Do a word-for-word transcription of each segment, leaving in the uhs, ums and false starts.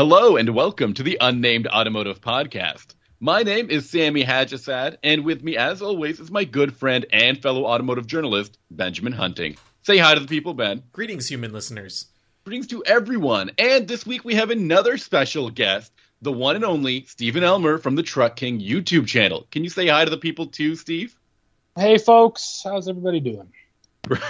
Hello and welcome to the Unnamed Automotive Podcast. My name is Sammy Hajisad, and with me, as always, is my good friend and fellow automotive journalist, Benjamin Hunting. Say hi to the people, Ben. Greetings, human listeners. Greetings to everyone. And this week we have another special guest, the one and only Stephen Elmer from the Truck King YouTube channel. Can you say hi to the people too, Steve? Hey, folks. How's everybody doing?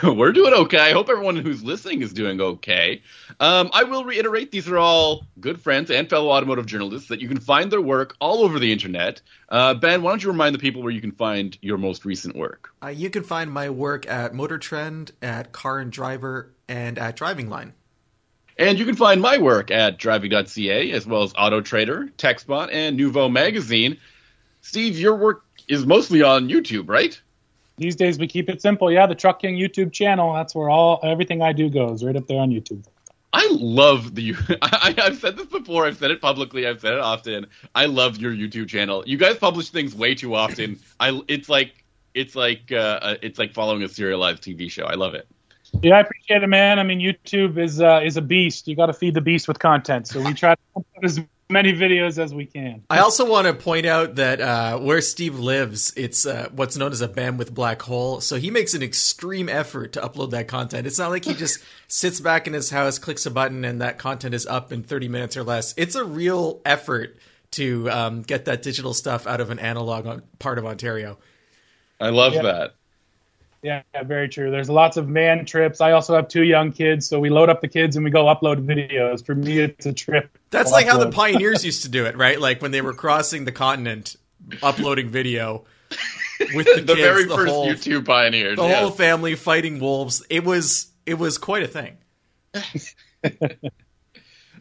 We're doing okay. I hope everyone who's listening is doing okay. Um, I will reiterate, these are all good friends and fellow automotive journalists that you can find their work all over the internet. Uh, Ben, why don't you remind the people where you can find your most recent work? Uh, you can find my work at Motor Trend, at Car and Driver, and at Driving Line. And you can find my work at Driving dot C A, as well as Auto Trader, TechSpot, and Nouveau Magazine. Steve, your work is mostly on YouTube, right? These days we keep it simple. Yeah, the Truck King YouTube channel. That's where all everything I do goes, right up there on YouTube. I love the – I've said this before. I've said it publicly. I've said it often. I love your YouTube channel. You guys publish things way too often. I it's like it's like uh, it's like following a serialized T V show. I love it. Yeah, I appreciate it, man. I mean, YouTube is uh, is a beast. You got to feed the beast with content. So we try to put as many videos as we can. I also want to point out that uh, where Steve lives, it's uh, what's known as a bandwidth black hole. So he makes an extreme effort to upload that content. It's not like he just sits back in his house, clicks a button, and that content is up in thirty minutes or less. It's a real effort to um, get that digital stuff out of an analog on, part of Ontario. I love yeah. that. Yeah, very true. There's lots of man trips. I also have two young kids, so we load up the kids and we go upload videos. For me, it's a trip. That's like upload. How the pioneers used to do it, right? Like when they were crossing the continent, uploading video with the, the kids, very the first whole, YouTube pioneers, the yes. whole family fighting wolves. It was it was quite a thing.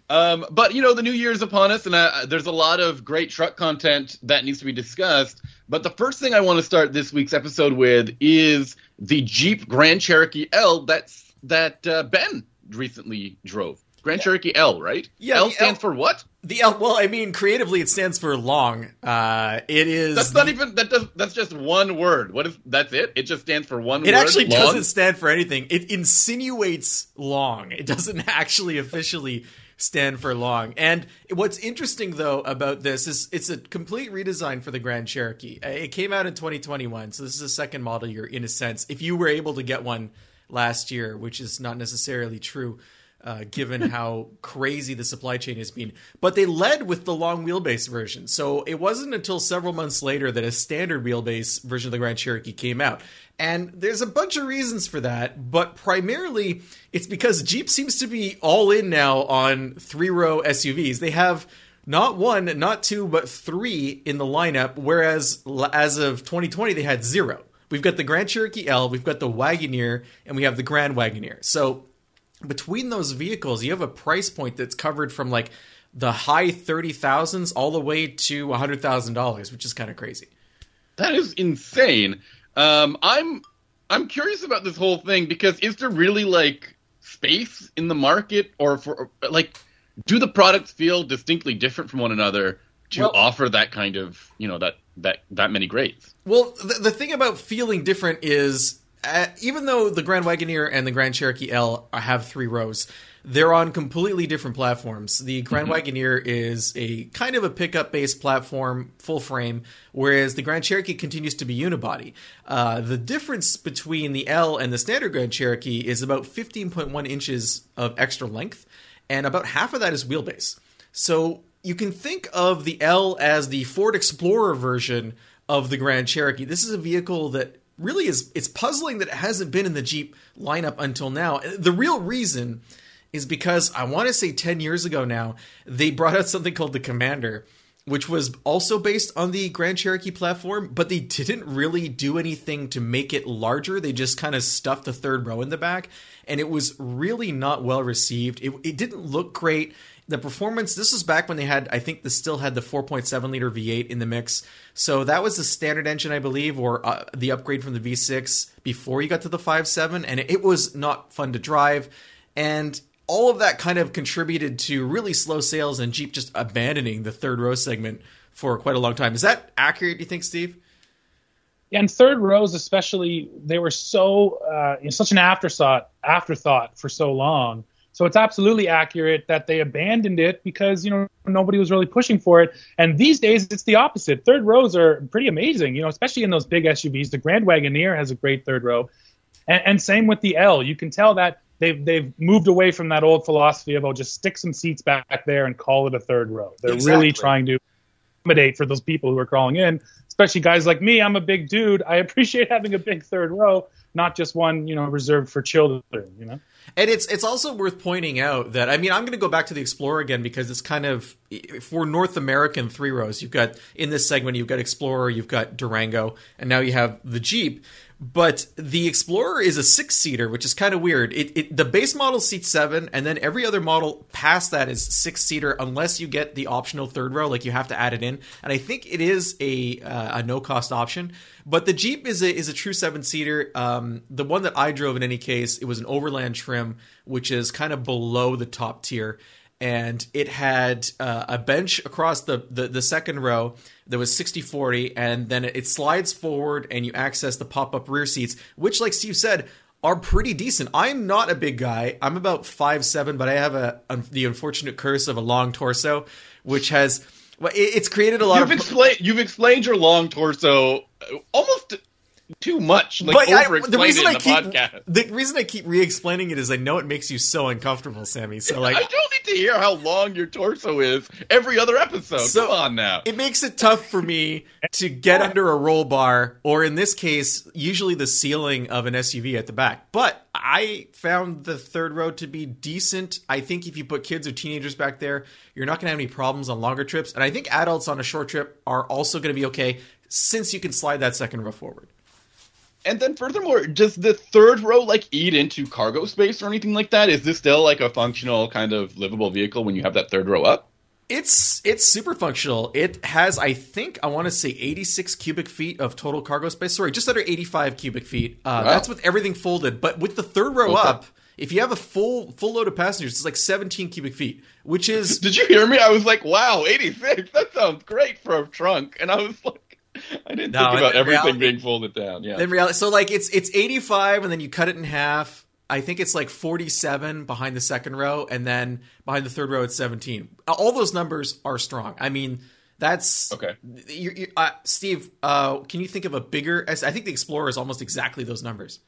um, but you know, the new year's upon us, and uh, there's a lot of great truck content that needs to be discussed. But the first thing I want to start this week's episode with is the Jeep Grand Cherokee L that's, that uh, Ben recently drove. Grand yeah. Cherokee L, right? Yeah. L stands L, for what? The L. Well, I mean, creatively, it stands for long. Uh, it is. That's not the, even. That does. That's just one word. What is? That's it. It just stands for one. It word. It actually long? Doesn't stand for anything. It insinuates long. It doesn't actually officially stand for long. And what's interesting, though, about this is it's a complete redesign for the Grand Cherokee. It came out in twenty twenty-one, so this is a second model year, in a sense, if you were able to get one last year, which is not necessarily true, uh, given how crazy the supply chain has been. But they led with the long wheelbase version. So it wasn't until several months later that a standard wheelbase version of the Grand Cherokee came out. And there's a bunch of reasons for that, but primarily it's because Jeep seems to be all in now on three-row S U Vs. They have not one, not two, but three in the lineup, whereas as of twenty twenty, they had zero. We've got the Grand Cherokee L, we've got the Wagoneer, and we have the Grand Wagoneer. So between those vehicles, you have a price point that's covered from like the high thirty thousands all the way to one hundred thousand dollars, which is kind of crazy. That is insane. Um, I'm I'm curious about this whole thing because is there really like space in the market or for like do the products feel distinctly different from one another to well, offer that kind of, you know, that that, that many grades? Well, the, the thing about feeling different is uh, even though the Grand Wagoneer and the Grand Cherokee L have three rows, they're on completely different platforms. The Grand mm-hmm. Wagoneer is a kind of a pickup-based platform, full frame, whereas the Grand Cherokee continues to be unibody. Uh, the difference between the L and the standard Grand Cherokee is about fifteen point one inches of extra length, and about half of that is wheelbase. So you can think of the L as the Ford Explorer version of the Grand Cherokee. This is a vehicle that really is it's puzzling that it hasn't been in the Jeep lineup until now. The real reason is because I want to say ten years ago now, they brought out something called the Commander, which was also based on the Grand Cherokee platform, but they didn't really do anything to make it larger. They just kind of stuffed the third row in the back, and it was really not well received. It, it didn't look great. The performance, this was back when they had, I think they still had the four point seven liter V eight in the mix. So that was the standard engine, I believe, or uh, the upgrade from the V six before you got to the five point seven, and it, it was not fun to drive. And all of that kind of contributed to really slow sales and Jeep just abandoning the third row segment for quite a long time. Is that accurate, do you think, Steve? Yeah, and third rows especially, they were so uh, such an afterthought, afterthought for so long So it's absolutely accurate that they abandoned it because, you know, nobody was really pushing for it. And these days, it's the opposite. Third rows are pretty amazing, you know, especially in those big S U Vs. The Grand Wagoneer has a great third row. And, and same with the L. You can tell that they've they've moved away from that old philosophy of, oh, just stick some seats back there and call it a third row. They're exactly. really trying to accommodate for those people who are crawling in, especially guys like me. I'm a big dude. I appreciate having a big third row, not just one, you know, reserved for children, you know? And it's it's also worth pointing out that, I mean, I'm going to go back to the Explorer again because it's kind of, for North American three rows, you've got, in this segment, you've got Explorer, you've got Durango, and now you have the Jeep. But the Explorer is a six-seater, which is kind of weird. It, it the base model seats seven, and then every other model past that is six-seater unless you get the optional third row, like you have to add it in. And I think it is a uh, a no-cost option. But the Jeep is a, is a true seven-seater. Um, the one that I drove, in any case, it was an Overland trim, which is kind of below the top tier. And it had uh, a bench across the, the, the second row that was sixty forty, and then it slides forward and you access the pop-up rear seats, which, like Steve said, are pretty decent. I'm not a big guy. I'm about five seven, but I have a um, the unfortunate curse of a long torso, which has well, – it, it's created a lot you've of explain, – You've explained your long torso almost – too much, like over-explained the reason in I the keep, podcast. The reason I keep re-explaining it is I know it makes you so uncomfortable, Sammy. So like, I don't need to hear how long your torso is every other episode. So come on now. It makes it tough for me to get under a roll bar, or in this case, usually the ceiling of an S U V at the back. But I found the third row to be decent. I think if you put kids or teenagers back there, you're not going to have any problems on longer trips. And I think adults on a short trip are also going to be okay since you can slide that second row forward. And then furthermore, does the third row, like, eat into cargo space or anything like that? Is this still, like, a functional kind of livable vehicle when you have that third row up? It's it's super functional. It has, I think, I want to say eighty-six cubic feet of total cargo space. Sorry, just under eighty-five cubic feet. Uh, wow. That's with everything folded. But with the third row okay. up, if you have a full full load of passengers, it's like seventeen cubic feet, which is... Did you hear me? I was like, wow, eighty-six. That sounds great for a trunk. And I was like... I didn't no, think about everything reality, being folded down. Yeah. In reality, so like it's it's eighty-five, and then you cut it in half. I think it's like forty-seven behind the second row, and then behind the third row it's seventeen. All those numbers are strong. I mean, that's okay. You're, you're, uh, Steve, uh, can you think of a bigger? I think the Explorer is almost exactly those numbers.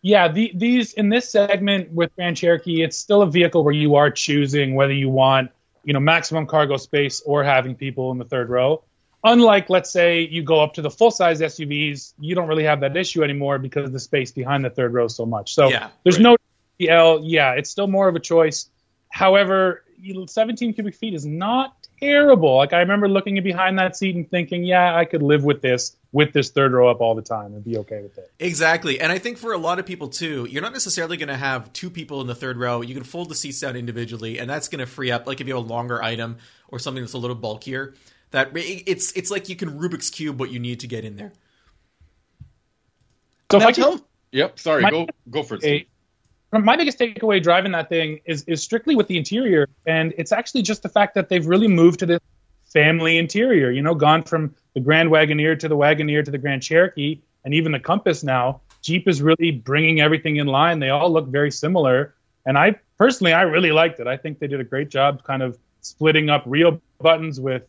Yeah, the, these in this segment with Grand Cherokee, it's still a vehicle where you are choosing whether you want, you know, maximum cargo space or having people in the third row. Unlike, let's say, you go up to the full-size S U Vs, you don't really have that issue anymore because of the space behind the third row so much. So yeah, there's right. no L. Yeah, it's still more of a choice. However, seventeen cubic feet is not terrible. Like, I remember looking behind that seat and thinking, yeah, I could live with this, with this third row up all the time and be okay with it. Exactly. And I think for a lot of people, too, you're not necessarily going to have two people in the third row. You can fold the seats down individually, and that's going to free up, like, if you have a longer item or something that's a little bulkier. That it's it's like you can Rubik's Cube what you need to get in there. So now if I tell, yep, sorry, my, go go for it. My biggest takeaway driving that thing is is strictly with the interior, and it's actually just the fact that they've really moved to this family interior. You know, gone from the Grand Wagoneer to the Wagoneer to the Grand Cherokee, and even the Compass now. Jeep is really bringing everything in line. They all look very similar, and I personally I really liked it. I think they did a great job, kind of splitting up real buttons with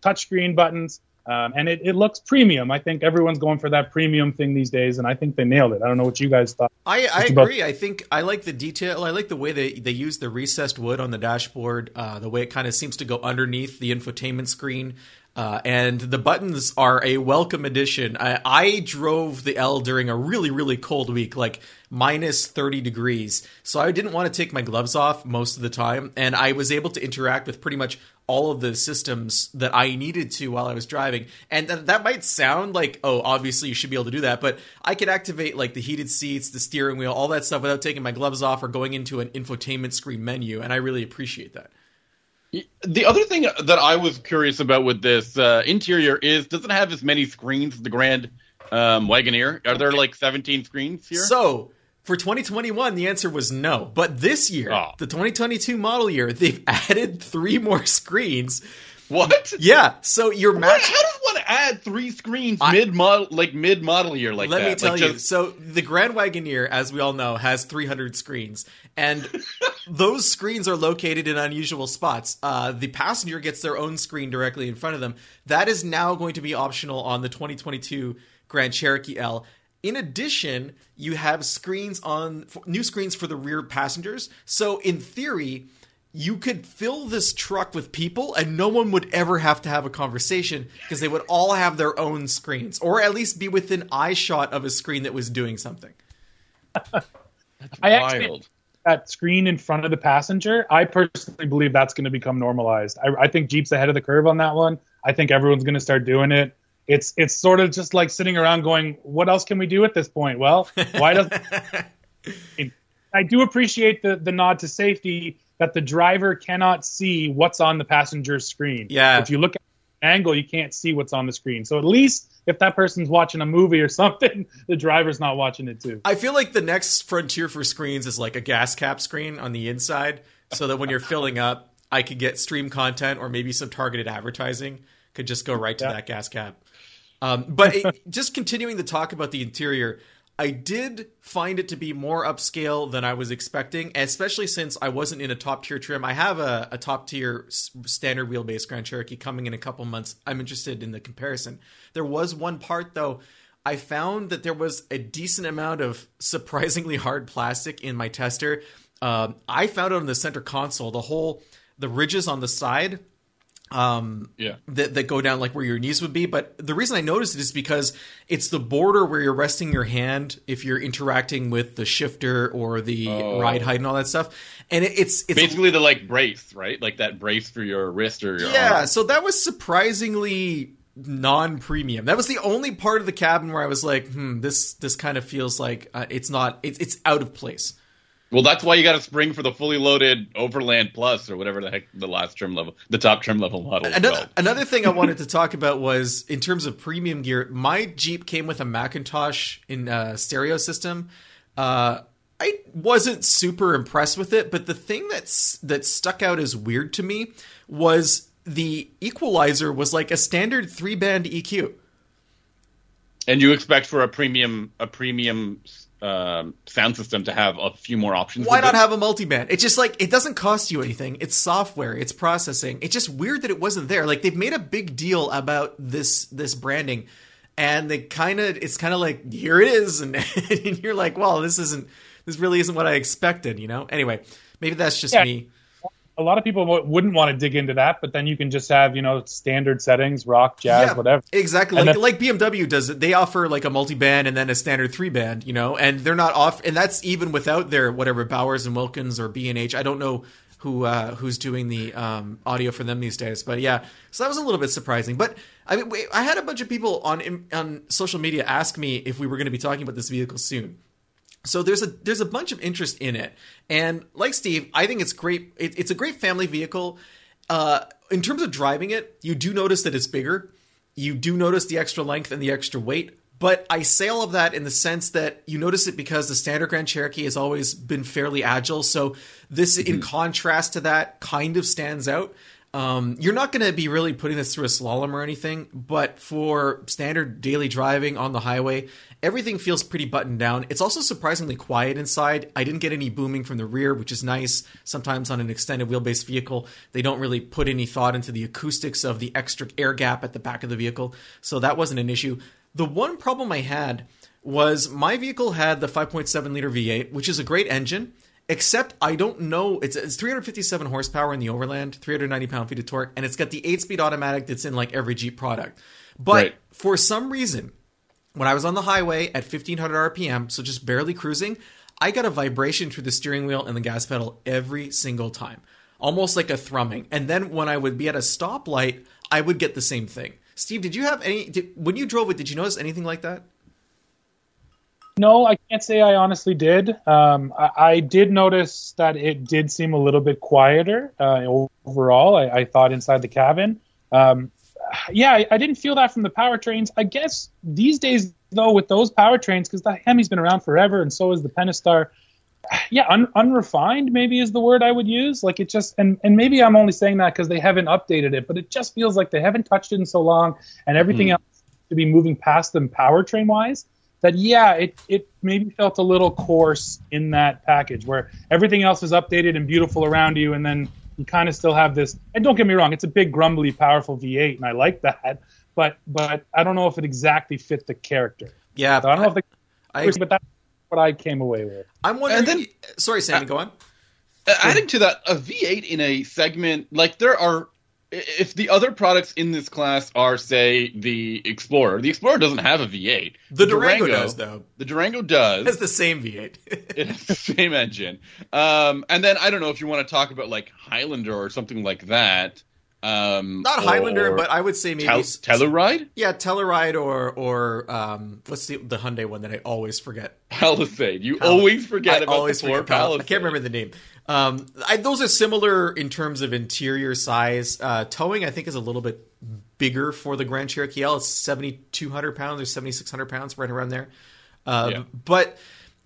touchscreen buttons, um, and it, it looks premium. I think everyone's going for that premium thing these days, and I think they nailed it. I don't know what you guys thought. I, I agree. I think I like the detail. I like the way they, they use the recessed wood on the dashboard, uh, the way it kind of seems to go underneath the infotainment screen, uh, and the buttons are a welcome addition. I, I drove the L during a really, really cold week, like minus thirty degrees, so I didn't want to take my gloves off most of the time, and I was able to interact with pretty much all of the systems that I needed to while I was driving. And th- that might sound like, oh, obviously you should be able to do that, but I could activate like the heated seats, the steering wheel, all that stuff without taking my gloves off or going into an infotainment screen menu, and I really appreciate that. The other thing that I was curious about with this uh, interior is, does it have as many screens as the Grand um, Wagoneer? Are there like seventeen screens here? So... for twenty twenty-one, the answer was no. But this year, oh. the twenty twenty-two model year, they've added three more screens. What? Yeah. So you're matching. How does one add three screens I... mid model, like mid model year, like Let that? Let me tell like you. Just... So the Grand Wagoneer, as we all know, has three hundred screens, and Those screens are located in unusual spots. Uh, the passenger gets their own screen directly in front of them. That is now going to be optional on the twenty twenty-two Grand Cherokee L. In addition, you have screens on new screens for the rear passengers. So in theory, you could fill this truck with people and no one would ever have to have a conversation because they would all have their own screens, or at least be within eye shot of a screen that was doing something. That's I actually, that screen in front of the passenger, I personally believe that's going to become normalized. I, I think Jeep's ahead of the curve on that one. I think everyone's going to start doing it. It's it's sort of just like sitting around going, what else can we do at this point? Well, why doesn't – I do appreciate the, the nod to safety that the driver cannot see what's on the passenger's screen. Yeah. If you look at an angle, you can't see what's on the screen. So at least if that person's watching a movie or something, the driver's not watching it too. I feel like the next frontier for screens is like a gas cap screen on the inside so that when you're filling up, I could get stream content or maybe some targeted advertising could just go right to yeah. that gas cap. Um, but it, just continuing the talk about the interior, I did find it to be more upscale than I was expecting, especially since I wasn't in a top-tier trim. I have a, a top-tier standard wheelbase Grand Cherokee coming in a couple months. I'm interested in the comparison. There was one part, though. I found that there was a decent amount of surprisingly hard plastic in my tester. Um, I found it on the center console. The whole, the ridges on the side... Um, yeah. that, that go down like where your knees would be. But the reason I noticed it is because it's the border where you're resting your hand if you're interacting with the shifter or the oh. ride height and all that stuff. And it, it's, it's basically the like brace, right? Like that brace for your wrist or your yeah. arm. So that was surprisingly non-premium. That was the only part of the cabin where I was like, hmm, this, this kind of feels like uh, it's not, it's, it's out of place. Well, that's why you got to spring for the fully loaded Overland Plus or whatever the heck the last trim level, the top trim level model is another, called. Another thing I wanted to talk about was in terms of premium gear, my Jeep came with a Macintosh in uh, stereo system. Uh, I wasn't super impressed with it, but the thing that's that stuck out as weird to me was the equalizer was like a standard three band E Q. And you expect for a premium a premium. Um, sound system to have a few more options. Why not have a multi-band? It's just like, it doesn't cost you anything. It's software, it's processing. It's just weird that it wasn't there. Like, they've made a big deal about this this branding, and they kind of, it's kind of like, here it is, and, and you're like, well, this isn't, this really isn't what I expected, you know? Anyway, maybe that's just yeah. me. A lot of people wouldn't want to dig into that, but then you can just have, you know, standard settings, rock, jazz, yeah, whatever. Exactly. Like, then- like B M W does it. They offer like a multi-band and then a standard three-band, you know, and they're not off. And that's even without their whatever Bowers and Wilkins or B and H. I don't know who uh, who's doing the um, audio for them these days. But yeah, so that was a little bit surprising. But I mean, I had a bunch of people on on social media ask me if we were going to be talking about this vehicle soon. So there's a there's a bunch of interest in it, and like Steve, I think it's great. It, it's a great family vehicle. Uh, in terms of driving it, you do notice that it's bigger. You do notice the extra length and the extra weight. But I say all of that in the sense that you notice it because the standard Grand Cherokee has always been fairly agile. So this, mm-hmm. in contrast to that, kind of stands out. Um, you're not going to be really putting this through a slalom or anything, but for standard daily driving on the highway, everything feels pretty buttoned down. It's also surprisingly quiet inside. I didn't get any booming from the rear, which is nice. Sometimes on an extended wheelbase vehicle, they don't really put any thought into the acoustics of the extra air gap at the back of the vehicle. So that wasn't an issue. The one problem I had was my vehicle had the five point seven liter V eight, which is a great engine. Except I don't know, it's, it's three hundred fifty-seven horsepower in the Overland, three hundred ninety pound-feet of torque, and it's got the eight-speed automatic that's in like every Jeep product. But right. for some reason, when I was on the highway at fifteen hundred R P M, so just barely cruising, I got a vibration through the steering wheel and the gas pedal every single time, almost like a thrumming. And then when I would be at a stoplight, I would get the same thing. Steve, did you have any, did, when you drove it, did you notice anything like that? No, I can't say I honestly did. Um, I, I did notice that it did seem a little bit quieter uh, overall, I, I thought, inside the cabin. Um, yeah, I, I didn't feel that from the powertrains. I guess these days, though, with those powertrains, because the Hemi's been around forever and so is the Pentastar, yeah, un, unrefined maybe is the word I would use. Like it just, and, and maybe I'm only saying that because they haven't updated it, but it just feels like they haven't touched it in so long and everything mm. else to be moving past them powertrain-wise. that, yeah, it, it maybe felt a little coarse in that package where everything else is updated and beautiful around you, and then you kind of still have this. And don't get me wrong, it's a big, grumbly, powerful V eight, and I like that. But but I don't know if it exactly fit the character. Yeah. So I don't know if the I, but that's what I came away with. I'm wondering. Then, sorry, Sammy, uh, go on. Adding to that, a V eight in a segment, like there are, if the other products in this class are, say, the Explorer, the Explorer doesn't have a V eight. The, the Durango, Durango does, though. The Durango does. It has the same V eight. It has the same engine. Um, and then I don't know if you want to talk about, like, Highlander or something like that. Um, Not Highlander, but I would say maybe Tel- Telluride. Yeah, Telluride or or um, what's the the Hyundai one that I always forget? Palisade. You Pal- always forget I about always the Ford forget Palisade. Pal- I can't remember the name. Um, I, those are similar in terms of interior size. Uh, towing, I think, is a little bit bigger for the Grand Cherokee L. It's seventy two hundred pounds or seventy six hundred pounds, right around there. Um, yeah. But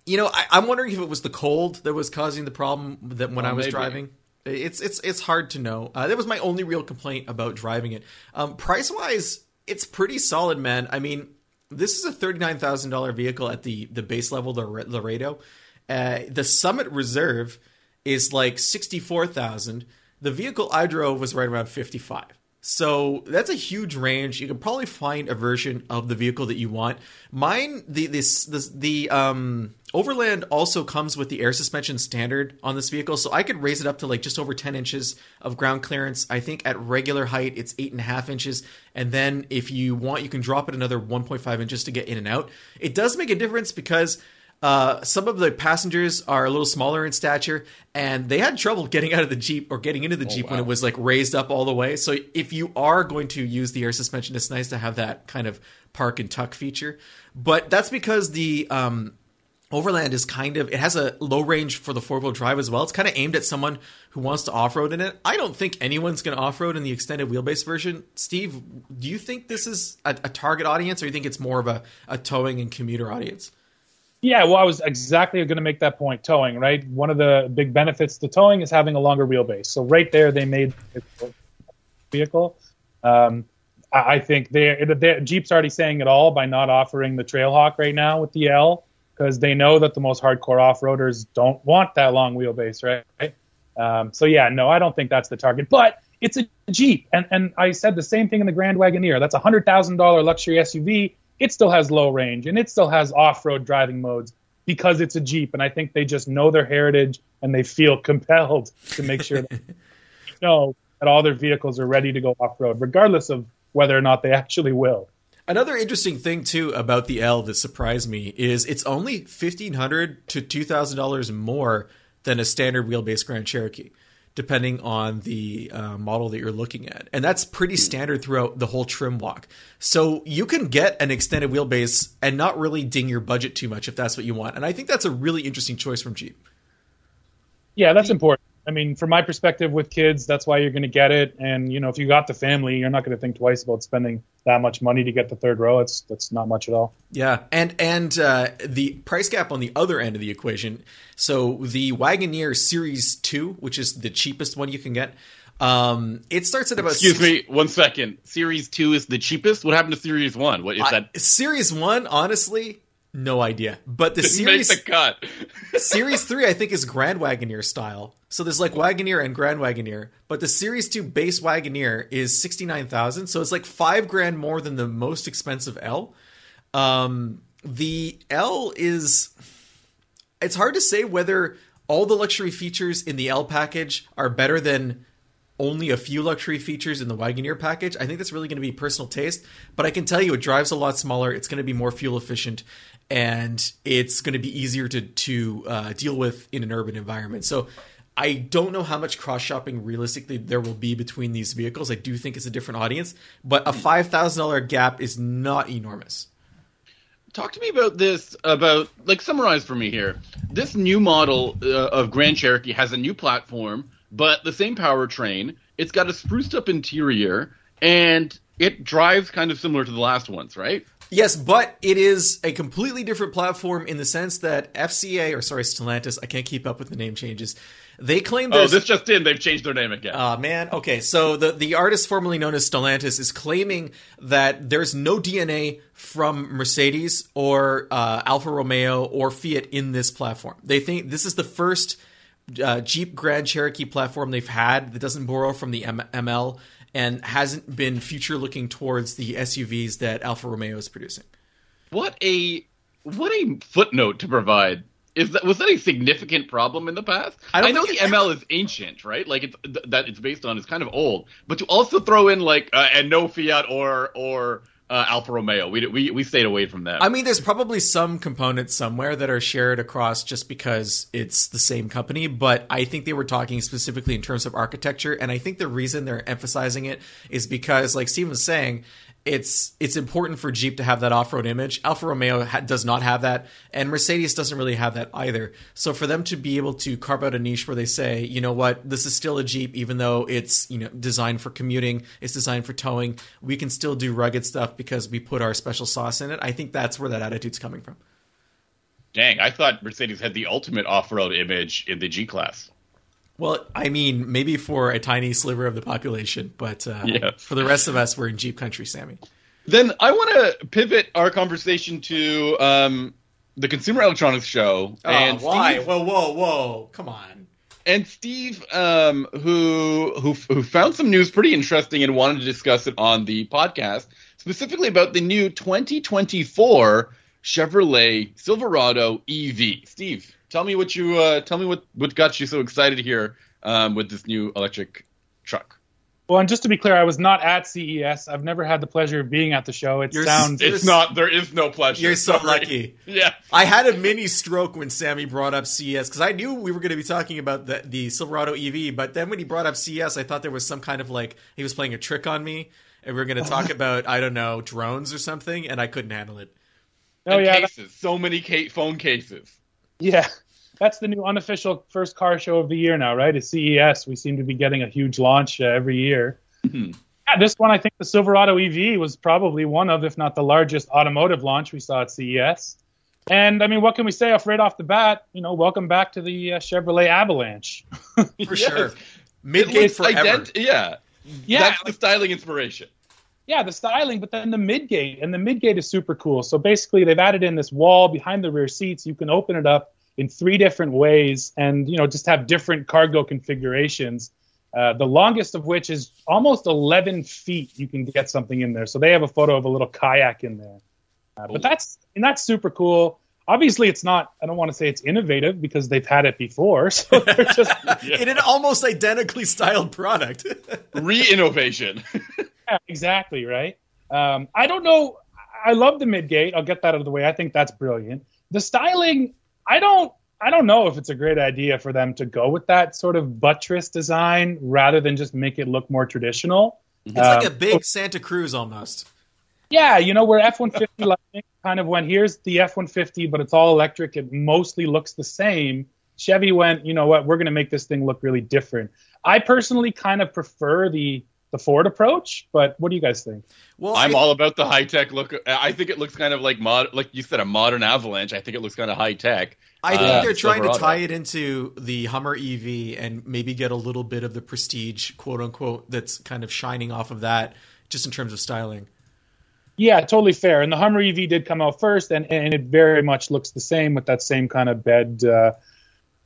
you know, I, I'm wondering if it was the cold that was causing the problem that when oh, I was maybe. driving. It's it's it's hard to know. Uh, that was my only real complaint about driving it. Um, price-wise, it's pretty solid, man. I mean, this is a thirty-nine thousand dollars vehicle at the, the base level, the Laredo. Uh, the Summit Reserve is like sixty-four thousand dollars. The vehicle I drove was right around fifty-five thousand dollars. So that's a huge range. You can probably find a version of the vehicle that you want. Mine, the this, this the um, Overland also comes with the air suspension standard on this vehicle. So I could raise it up to like just over ten inches of ground clearance. I think at regular height, it's eight and a half inches. And then if you want, you can drop it another one point five inches to get in and out. It does make a difference because Uh, some of the passengers are a little smaller in stature, and they had trouble getting out of the Jeep or getting into the oh, Jeep wow. when it was like raised up all the way. So if you are going to use the air suspension, it's nice to have that kind of park and tuck feature. But that's because the um, Overland is kind of, it has a low range for the four-wheel drive as well. It's kind of aimed at someone who wants to off-road in it. I don't think anyone's going to off-road in the extended wheelbase version. Steve, do you think this is a, a target audience, or you think it's more of a, a towing and commuter audience? Yeah, well, I was exactly going to make that point, towing, right? One of the big benefits to towing is having a longer wheelbase. So right there, they made the vehicle. Um, I think they're, they're, Jeep's already saying it all by not offering the Trailhawk right now with the L, because they know that the most hardcore off-roaders don't want that long wheelbase, right? Um, so yeah, no, I don't think that's the target. But it's a Jeep, and, and I said the same thing in the Grand Wagoneer. That's a one hundred thousand dollars luxury S U V. It still has low range, and it still has off-road driving modes because it's a Jeep. And I think they just know their heritage, and they feel compelled to make sure that they know that all their vehicles are ready to go off-road, regardless of whether or not they actually will. Another interesting thing, too, about the L that surprised me is it's only fifteen hundred dollars to two thousand dollars more than a standard wheelbase Grand Cherokee, depending on the uh, model that you're looking at. And that's pretty standard throughout the whole trim walk. So you can get an extended wheelbase and not really ding your budget too much if that's what you want. And I think that's a really interesting choice from Jeep. Yeah, that's important. I mean, from my perspective with kids, that's why you're going to get it. And, you know, if you got the family, you're not going to think twice about spending that much money to get the third row. It's, that's not much at all. Yeah. And and uh, the price gap on the other end of the equation. So the Wagoneer Series two, which is the cheapest one you can get, um, it starts at about... Excuse six- me, one second. Series two is the cheapest? What happened to Series one? What is that? I, Series one, honestly... No idea. But the series, make the cut. Series three, I think, is Grand Wagoneer style. So there's like Wagoneer and Grand Wagoneer. But the Series two base Wagoneer is sixty-nine thousand dollars. So it's like five grand more than the most expensive L. Um, the L is... It's hard to say whether all the luxury features in the L package are better than only a few luxury features in the Wagoneer package. I think that's really going to be personal taste. But I can tell you it drives a lot smaller. It's going to be more fuel efficient. And it's going to be easier to to uh, deal with in an urban environment. So I don't know how much cross-shopping realistically there will be between these vehicles. I do think it's a different audience. But a five thousand dollars gap is not enormous. Talk to me about this, about, like, summarize for me here. This new model uh, of Grand Cherokee has a new platform, but the same powertrain. It's got a spruced-up interior, and it drives kind of similar to the last ones, right? Yes, but it is a completely different platform in the sense that F C A, or sorry, Stellantis, I can't keep up with the name changes, They claim there's... Oh, this just in, they've changed their name again. Oh, uh, man. Okay, so the, the artist formerly known as Stellantis is claiming that there's no D N A from Mercedes or uh, Alfa Romeo or Fiat in this platform. They think this is the first uh, Jeep Grand Cherokee platform they've had that doesn't borrow from the M L and hasn't been future-looking towards the S U Vs that Alfa Romeo is producing. What a what a footnote to provide. Is that, was that a significant problem in the past? I, I know the M L is ancient, right? Like it's, th- that it's based on is kind of old. But to also throw in like uh, and no Fiat or or uh, Alfa Romeo, we we we stayed away from that. I mean, there's probably some components somewhere that are shared across just because it's the same company. But I think they were talking specifically in terms of architecture, and I think the reason they're emphasizing it is because, like Steve was saying, it's it's important for Jeep to have that off-road image. Alfa Romeo ha- does not have that, and Mercedes doesn't really have that either. So for them to be able to carve out a niche where they say, you know what, this is still a Jeep, even though it's, you know, designed for commuting, it's designed for towing, we can still do rugged stuff because we put our special sauce in it. I think that's where that attitude's coming from. Dang, I thought Mercedes had the ultimate off-road image in the G-Class. Well, I mean, maybe for a tiny sliver of the population, but uh, yeah. for the rest of us, we're in Jeep country, Sammy. Then I want to pivot our conversation to um, the Consumer Electronics Show. Oh, and why? Steve, whoa, whoa, whoa. Come on. And Steve, um, who, who, who found some news pretty interesting and wanted to discuss it on the podcast, specifically about the new twenty twenty-four Chevrolet Silverado E V. Steve, tell me what you uh, tell me what, what got you so excited here um, with this new electric truck. Well, and just to be clear, I was not at C E S. I've never had the pleasure of being at the show. It you're sounds it's s- not there is no pleasure. You're so Sorry. lucky. Yeah, I had a mini stroke when Sammy brought up C E S because I knew we were going to be talking about the, the Silverado E V, but then when he brought up C E S, I thought there was some kind of like he was playing a trick on me, and we were going to talk about I don't know drones or something, and I couldn't handle it. Oh and yeah, cases. That- so many ca- phone cases. Yeah, that's the new unofficial first car show of the year now, right? It's C E S. We seem to be getting a huge launch uh, every year. Mm-hmm. Yeah, this one, I think the Silverado E V was probably one of, if not the largest automotive launch we saw at C E S. And, I mean, what can we say off right off the bat? You know, welcome back to the uh, Chevrolet Avalanche. For yes. sure. Mid-gate forever. Ident- yeah. yeah. That's the styling inspiration. Yeah, the styling, but then the mid-gate, and the mid-gate is super cool. So basically they've added in this wall behind the rear seats. You can open it up in three different ways and, you know, just have different cargo configurations, uh, the longest of which is almost eleven feet you can get something in there. So they have a photo of a little kayak in there. Uh, but that's and that's super cool. Obviously, it's not, I don't want to say it's innovative because they've had it before. So they're just yeah. in an almost identically styled product. Re-innovation. Yeah, exactly, right? Um, I don't know. I love the mid-gate. I'll get that out of the way. I think that's brilliant. The styling, I don't I don't know if it's a great idea for them to go with that sort of buttress design rather than just make it look more traditional. It's um, like a big Santa Cruz almost. Yeah, you know, where F one fifty Lightning kind of went, here's the F one fifty, but it's all electric. It mostly looks the same. Chevy went, you know what, we're going to make this thing look really different. I personally kind of prefer the... the Ford approach, but what do you guys think? Well, I'm I, all about the high tech look. I think it looks kind of like mod, like you said, a modern Avalanche. I think it looks kind of high tech. I think uh, they're trying Silverado. to tie it into the Hummer E V and maybe get a little bit of the prestige, quote unquote, that's kind of shining off of that, just in terms of styling. Yeah, totally fair. And the Hummer E V did come out first, and and it very much looks the same with that same kind of bed. Uh,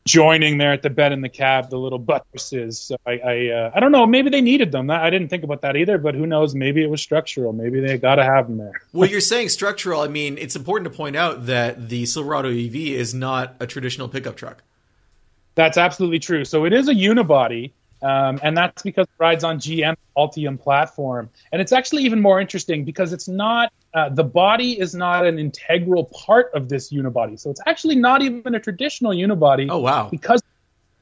joining there at the bed in the cab, the little buttresses. So I I, uh, I don't know. Maybe they needed them. I didn't think about that either, but who knows? Maybe it was structural. Maybe they got to have them there. Well, you're saying structural. I mean, it's important to point out that the Silverado E V is not a traditional pickup truck. That's absolutely true. So it is a unibody, um, and that's because it rides on G M Ultium platform. And it's actually even more interesting because it's not uh, the body is not an integral part of this unibody. So it's actually not even a traditional unibody. Oh, wow. Because,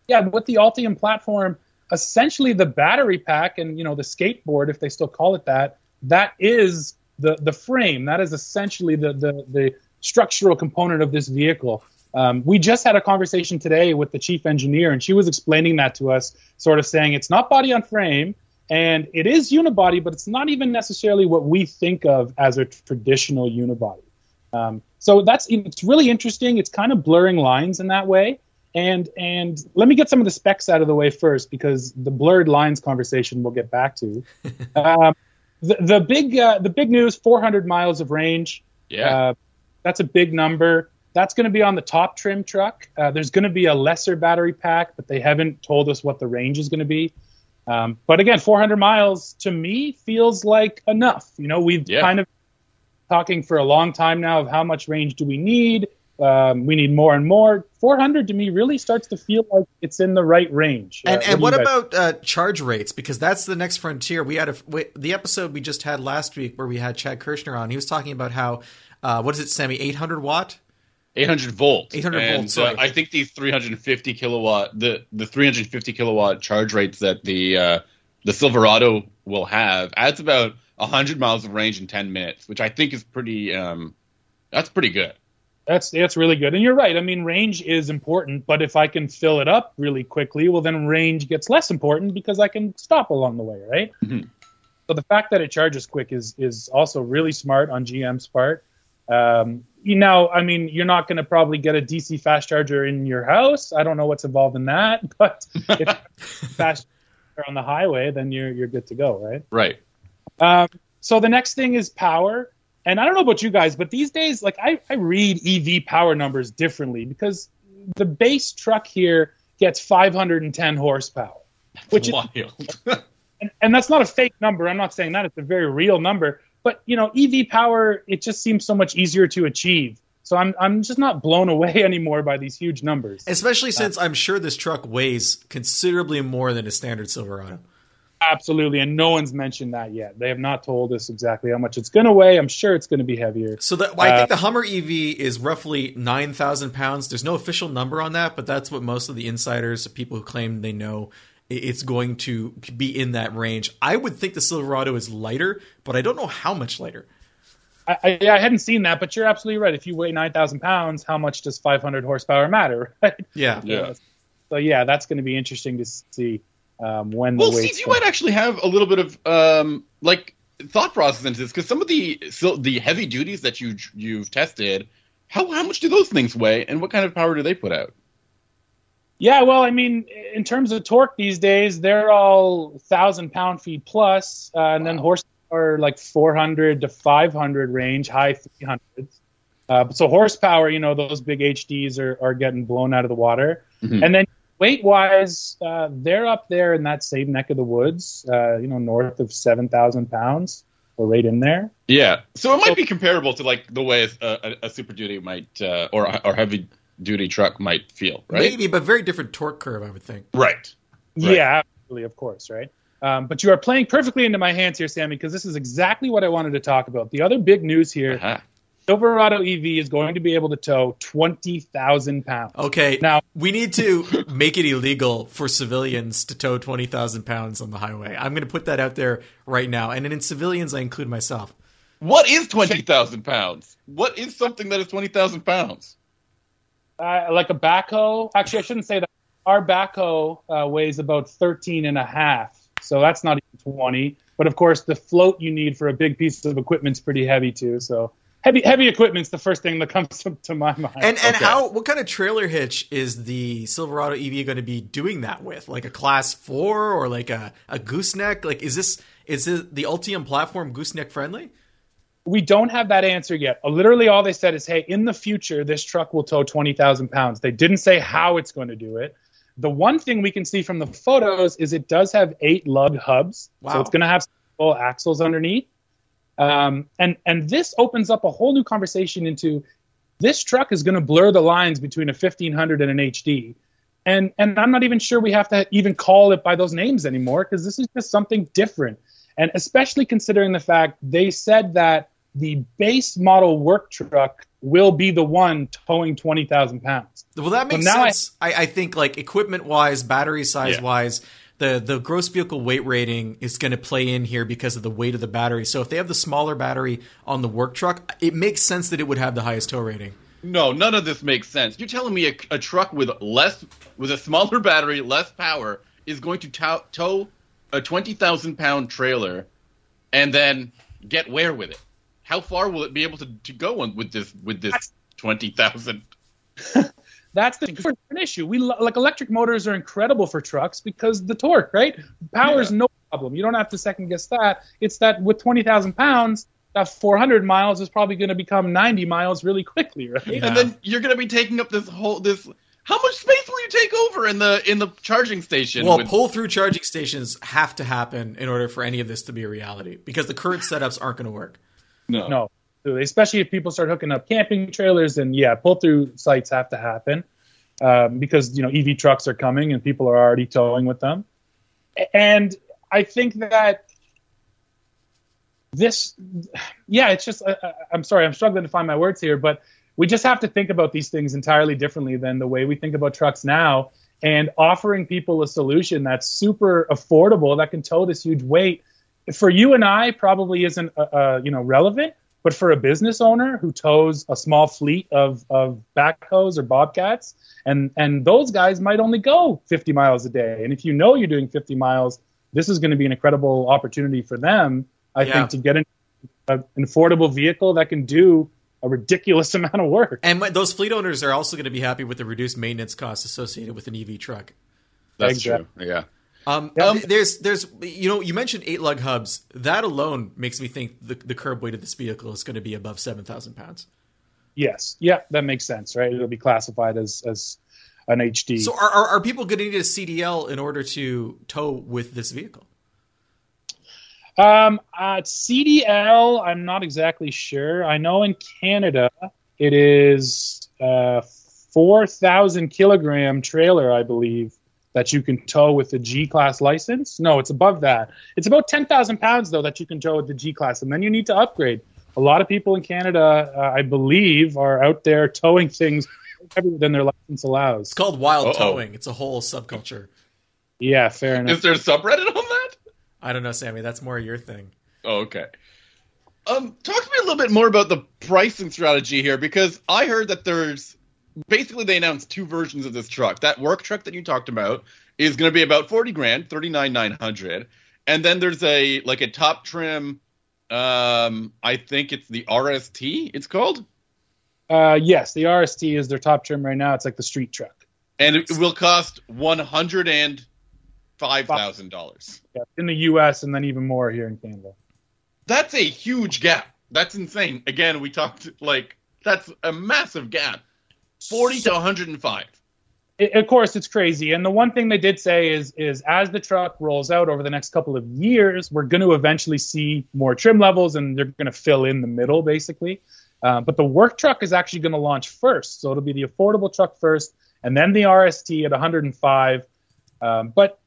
yeah, with the Ultium platform, essentially the battery pack and, you know, the skateboard, if they still call it that, that is the, the frame. That is essentially the, the, the structural component of this vehicle. Um, we just had a conversation today with the chief engineer, and she was explaining that to us, sort of saying it's not body on frame, and it is unibody, but it's not even necessarily what we think of as a traditional unibody. Um, so that's it's really interesting. It's kind of blurring lines in that way. And and let me get some of the specs out of the way first, because the blurred lines conversation we'll get back to. um, the, the big uh, the big news: four hundred miles of range. Yeah, uh, that's a big number. That's going to be on the top trim truck. Uh, there's going to be a lesser battery pack, but they haven't told us what the range is going to be. Um, but again, four hundred miles to me feels like enough. You know, we've yeah. kind of been talking for a long time now of how much range do we need. Um, we need more and more. four hundred to me really starts to feel like it's in the right range. And, uh, and what, what about uh, charge rates? Because that's the next frontier. We had a, we, the episode we just had last week where we had Chad Kirshner on. He was talking about how, uh, what is it, Sammy, eight hundred watt? eight hundred volts. eight hundred volts. Uh, I think the three hundred fifty kilowatt, the, the three hundred fifty kilowatt charge rates that the uh, the Silverado will have adds about one hundred miles of range in ten minutes, which I think is pretty. Um, that's pretty good. That's that's really good. And you're right. I mean, range is important, but if I can fill it up really quickly, well, then range gets less important because I can stop along the way, right? Mm-hmm. So the fact that it charges quick is is also really smart on G M's part. Um, you know, I mean, you're not going to probably get a D C fast charger in your house. I don't know what's involved in that, but if fast charger on the highway, then you're you're good to go, right? Right. Um, so the next thing is power, and I don't know about you guys, but these days, like I, I read E V power numbers differently because the base truck here gets five hundred ten horsepower, that's which wild. Is and, and that's not a fake number. I'm not saying that; it's a very real number. But, you know, E V power, it just seems so much easier to achieve. So I'm I'm just not blown away anymore by these huge numbers. Especially since uh, I'm sure this truck weighs considerably more than a standard Silverado. Absolutely. And no one's mentioned that yet. They have not told us exactly how much it's going to weigh. I'm sure it's going to be heavier. So the, I think uh, the Hummer E V is roughly nine thousand pounds. There's no official number on that, but that's what most of the insiders, people who claim they know, it's going to be in that range. I would think the Silverado is lighter, but I don't know how much lighter. I, I, I hadn't seen that, but you're absolutely right. If you weigh nine thousand pounds, how much does five hundred horsepower matter? Right? Yeah. yeah. So, yeah, that's going to be interesting to see um, when well, the weight. Well, Steve, you might actually have a little bit of um, like thought process into this, because some of the so the heavy duties that you, you've tested, how, how much do those things weigh, and what kind of power do they put out? Yeah, well, I mean, in terms of torque these days, they're all one thousand pound feet plus, uh, and wow. then horsepower like four hundred to five hundred range, high three hundreds. Uh, so horsepower, you know, those big H Ds are, are getting blown out of the water. Mm-hmm. And then weight-wise, uh, they're up there in that same neck of the woods, uh, you know, north of seven thousand pounds or right in there. Yeah, so it might so, be comparable to, like, the way a, a, a Super Duty might uh, or or heavy duty truck might feel, right? Maybe, but very different torque curve, I would think. Right. right. Yeah, absolutely, of course, right? Um, but you are playing perfectly into my hands here, Sammy, because this is exactly what I wanted to talk about. The other big news here, uh-huh. Silverado E V is going to be able to tow twenty thousand pounds. Okay, now we need to make it illegal for civilians to tow twenty thousand pounds on the highway. I'm going to put that out there right now. And in civilians, I include myself. What is twenty thousand pounds? What is something that is twenty thousand pounds? Uh, like a backhoe. Actually, I shouldn't say that. Our backhoe uh, weighs about thirteen and a half. So that's not even twenty. But of course, the float you need for a big piece of equipment's pretty heavy too. So heavy heavy equipment's the first thing that comes to, to my mind. And and okay. how what kind of trailer hitch is the Silverado E V going to be doing that with? Like a class four or like a, a gooseneck? Like is this is this the Ultium platform gooseneck friendly? We don't have that answer yet. Literally all they said is, hey, in the future, this truck will tow twenty thousand pounds. They didn't say how it's going to do it. The one thing we can see from the photos is it does have eight lug hubs. Wow. So it's going to have full axles underneath. Um, and, and this opens up a whole new conversation into this truck is going to blur the lines between a fifteen hundred and an H D. And, and I'm not even sure we have to even call it by those names anymore because this is just something different. And especially considering the fact they said that the base model work truck will be the one towing twenty thousand pounds. Well, that makes so sense. I, I think like equipment-wise, battery size-wise, yeah. the, the gross vehicle weight rating is going to play in here because of the weight of the battery. So if they have the smaller battery on the work truck, it makes sense that it would have the highest tow rating. No, none of this makes sense. You're telling me a, a truck with less, with a smaller battery, less power, is going to tow, tow a twenty thousand pound trailer and then get where with it? How far will it be able to, to go on with this with this twenty thousand? That's the it's an issue. We like electric motors are incredible for trucks because the torque, right? Power is yeah. no problem. You don't have to second guess that. It's that with twenty thousand pounds, that four hundred miles is probably going to become ninety miles really quickly, right? Yeah. And then you're going to be taking up this whole this. How much space will you take over in the in the charging station? Well, with- pull-through charging stations have to happen in order for any of this to be a reality because the current setups aren't going to work. No. No. Especially if people start hooking up camping trailers, then yeah, pull-through sites have to happen um, because, you know, E V trucks are coming and people are already towing with them. And I think that this, yeah, it's just, uh, I'm sorry, I'm struggling to find my words here, but we just have to think about these things entirely differently than the way we think about trucks now, and offering people a solution that's super affordable that can tow this huge weight for you and I probably isn't, uh, uh, you know, relevant. But for a business owner who tows a small fleet of, of backhoes or bobcats, and, and those guys might only go fifty miles a day. And if you know you're doing fifty miles, this is going to be an incredible opportunity for them, I yeah. think, to get an, a, an affordable vehicle that can do a ridiculous amount of work. And those fleet owners are also going to be happy with the reduced maintenance costs associated with an E V truck. That's exactly. true. Yeah. Um, um, there's, there's, you know, you mentioned eight lug hubs. That alone makes me think the, the curb weight of this vehicle is going to be above seven thousand pounds. Yes. Yeah. That makes sense, right? It'll be classified as, as an H D. So are, are, are people going to need a C D L in order to tow with this vehicle? Um, uh, C D L, I'm not exactly sure. I know in Canada it is a four thousand kilogram trailer, I believe, that you can tow with the G-Class license. No, it's above that. It's about ten thousand pounds, though, that you can tow with the G-Class, and then you need to upgrade. A lot of people in Canada, uh, I believe, are out there towing things heavier than their license allows. It's called wild Uh-oh. towing. It's a whole subculture. Yeah, fair enough. Is there a subreddit on that? I don't know, Sammy. That's more your thing. Oh, okay. Um, talk to me a little bit more about the pricing strategy here, because I heard that there's... Basically, they announced two versions of this truck. That work truck that you talked about is going to be about forty grand, thirty nine nine hundred, and then there's a like a top trim. Um, I think it's the R S T. It's called. Uh, yes, the R S T is their top trim right now. It's like the street truck, and it will cost one hundred and five thousand dollars in the U S, and then even more here in Canada. That's a huge gap. That's insane. Again, we talked like that's a massive gap. forty to one hundred five. It, of course, it's crazy. And the one thing they did say is, is as the truck rolls out over the next couple of years, we're going to eventually see more trim levels, and they're going to fill in the middle, basically. Uh, but the work truck is actually going to launch first. So it'll be the affordable truck first, and then the R S T at one hundred five. Um, but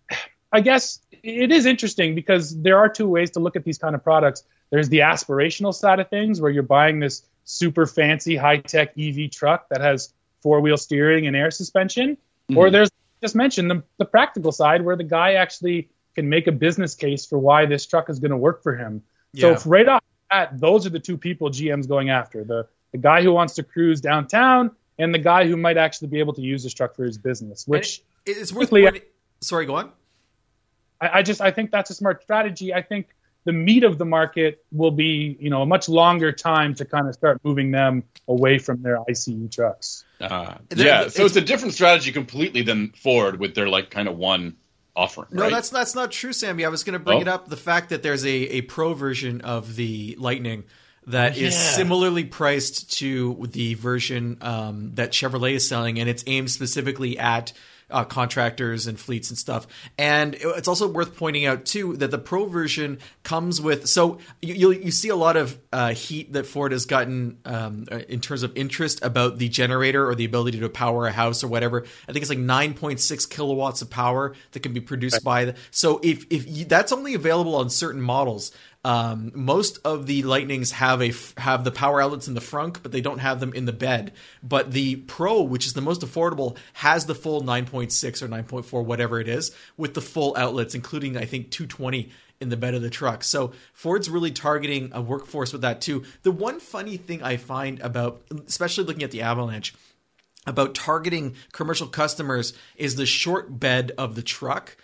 I guess it is interesting because there are two ways to look at these kind of products. There's the aspirational side of things where you're buying this super fancy high-tech E V truck that has four-wheel steering and air suspension, mm-hmm. or there's just mentioned the, the practical side where the guy actually can make a business case for why this truck is going to work for him. Yeah. So if right off the bat, those are the two people G M's going after, the, the guy who wants to cruise downtown and the guy who might actually be able to use this truck for his business, which it, it's worth pointing, sorry, go on. I, I just, I think that's a smart strategy. I think the meat of the market will be, you know, a much longer time to kind of start moving them away from their ICE trucks. Uh, yeah, it's, so it's a different strategy completely than Ford with their like kind of one offering. No, right? that's that's not true, Sammy. I was going to bring oh. it up the fact that there's a, a pro version of the Lightning that yeah. is similarly priced to the version um, that Chevrolet is selling, and it's aimed specifically at uh, contractors and fleets and stuff. And it's also worth pointing out too that the pro version comes with. So you you'll, you see a lot of uh, heat that Ford has gotten um, in terms of interest about the generator or the ability to power a house or whatever. I think it's like nine point six kilowatts of power that can be produced right. by the. So if if you, that's only available on certain models. Um, most of the Lightnings have a have the power outlets in the frunk, but they don't have them in the bed. But the Pro, which is the most affordable, has the full nine point six or nine point four, whatever it is, with the full outlets, including, I think, two twenty in the bed of the truck. So Ford's really targeting a workforce with that too. The one funny thing I find about, especially looking at the Avalanche, about targeting commercial customers is the short bed of the truck.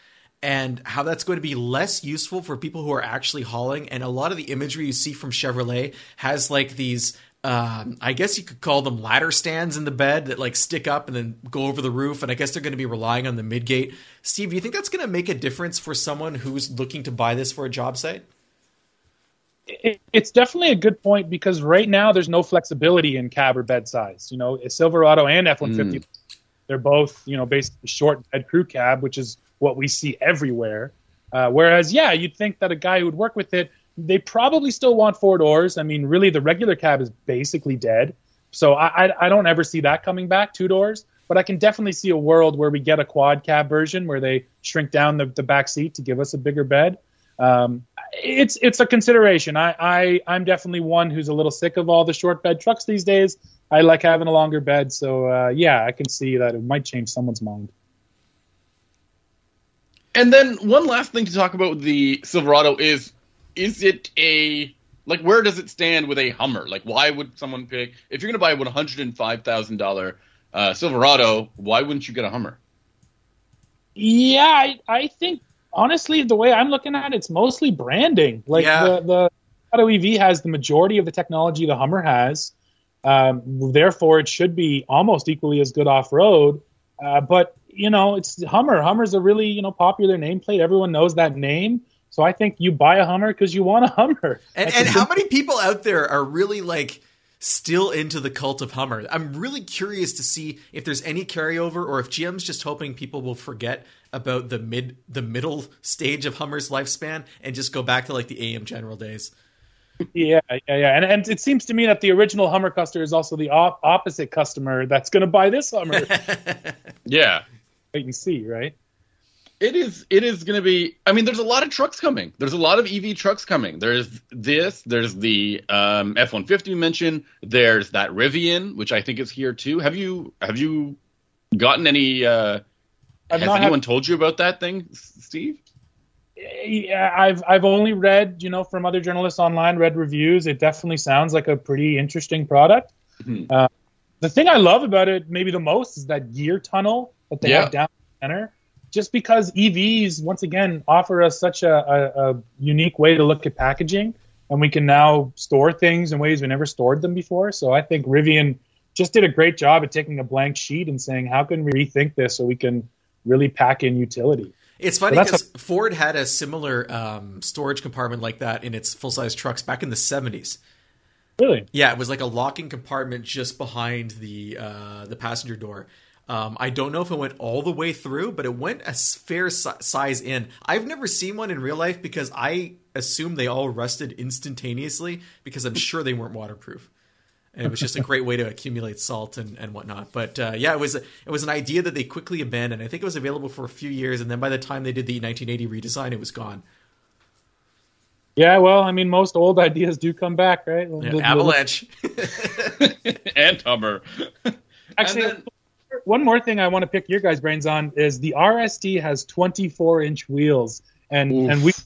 And how that's going to be less useful for people who are actually hauling. And a lot of the imagery you see from Chevrolet has like these Um, I guess you could call them ladder stands in the bed that like stick up and then go over the roof. And I guess they're going to be relying on the midgate. Steve, do you think that's going to make a difference for someone who's looking to buy this for a job site? It's definitely a good point because right now there's no flexibility in cab or bed size. You know, Silverado and F one fifty, mm. they're both, you know, basically short bed crew cab, which is what we see everywhere. Uh, whereas, yeah, you'd think that a guy who would work with it, they probably still want four doors. I mean, really, the regular cab is basically dead. So I, I, I don't ever see that coming back, two doors. But I can definitely see a world where we get a quad cab version where they shrink down the, the back seat to give us a bigger bed. Um, it's it's a consideration. I, I, I'm definitely one who's a little sick of all the short bed trucks these days. I like having a longer bed. So, uh, yeah, I can see that it might change someone's mind. And then one last thing to talk about with the Silverado is, is it a, like, where does it stand with a Hummer? Like, why would someone pick, if you're going to buy a one hundred five thousand dollars uh, Silverado, why wouldn't you get a Hummer? Yeah, I, I think, honestly, the way I'm looking at it, it's mostly branding. Like, yeah. the, the Auto E V has the majority of the technology the Hummer has. Um, therefore, it should be almost equally as good off-road. Uh, but, you know, it's Hummer. Hummer's a really, you know, popular nameplate. Everyone knows that name. So I think you buy a Hummer because you want a Hummer. And, and how many people out there are really, like, still into the cult of Hummer? I'm really curious to see if there's any carryover or if G M's just hoping people will forget about the mid the middle stage of Hummer's lifespan and just go back to, like, the A M General days. Yeah, yeah, yeah. And, and it seems to me that the original Hummer customer is also the op- opposite customer that's going to buy this Hummer. Yeah. Wait and see, right? It is it is going to be – I mean, there's a lot of trucks coming. There's a lot of E V trucks coming. There's this. There's the um, F one fifty you mentioned. There's that Rivian, which I think is here too. Have you have you gotten any uh, – has anyone have... told you about that thing, Steve? Yeah, I've I've only read, you know, from other journalists online, read reviews. It definitely sounds like a pretty interesting product. Mm-hmm. Uh, the thing I love about it maybe the most is that gear tunnel that they yeah. have down the center. Just because E Vs, once again, offer us such a, a, a unique way to look at packaging, and we can now store things in ways we never stored them before. So I think Rivian just did a great job at taking a blank sheet and saying, how can we rethink this so we can really pack in utility? It's funny because so how- Ford had a similar um, storage compartment like that in its full-size trucks back in the seventies. Really? Yeah, it was like a locking compartment just behind the uh, the passenger door. Um, I don't know if it went all the way through, but it went a fair si- size in. I've never seen one in real life because I assume they all rusted instantaneously because I'm sure they weren't waterproof. And it was just a great way to accumulate salt and, and whatnot. But uh, yeah, it was a, it was an idea that they quickly abandoned. I think it was available for a few years, and then by the time they did the nineteen eighty redesign, it was gone. Yeah, well, I mean, most old ideas do come back, right? Yeah, avalanche. And Hummer. Actually, and then- one more thing I want to pick your guys' brains on is the R S D has twenty-four inch wheels, and Oof. and we put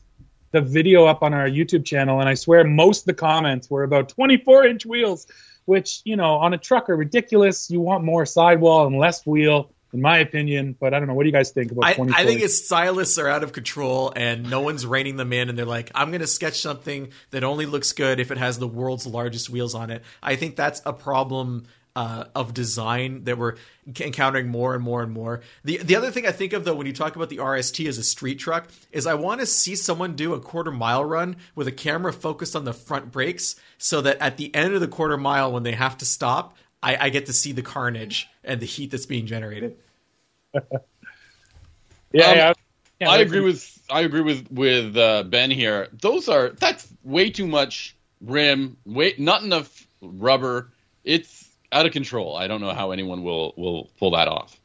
the video up on our YouTube channel, and I swear most of the comments were about twenty-four inch wheels, which, you know, on a truck are ridiculous. You want more sidewall and less wheel, in my opinion. But I don't know. What do you guys think about twenty-four inch? I, I think its stylists are out of control, and no one's reining them in, and they're like, I'm going to sketch something that only looks good if it has the world's largest wheels on it. I think that's a problem Uh, of design that we're encountering more and more and more. The the other thing I think of, though, when you talk about the R S T as a street truck is I want to see someone do a quarter mile run with a camera focused on the front brakes so that at the end of the quarter mile when they have to stop, I, I get to see the carnage and the heat that's being generated. yeah, um, yeah. I, I agree with I agree with with uh, Ben here. Those are that's way too much rim, way not enough rubber. It's out of control. I don't know how anyone will, will pull that off.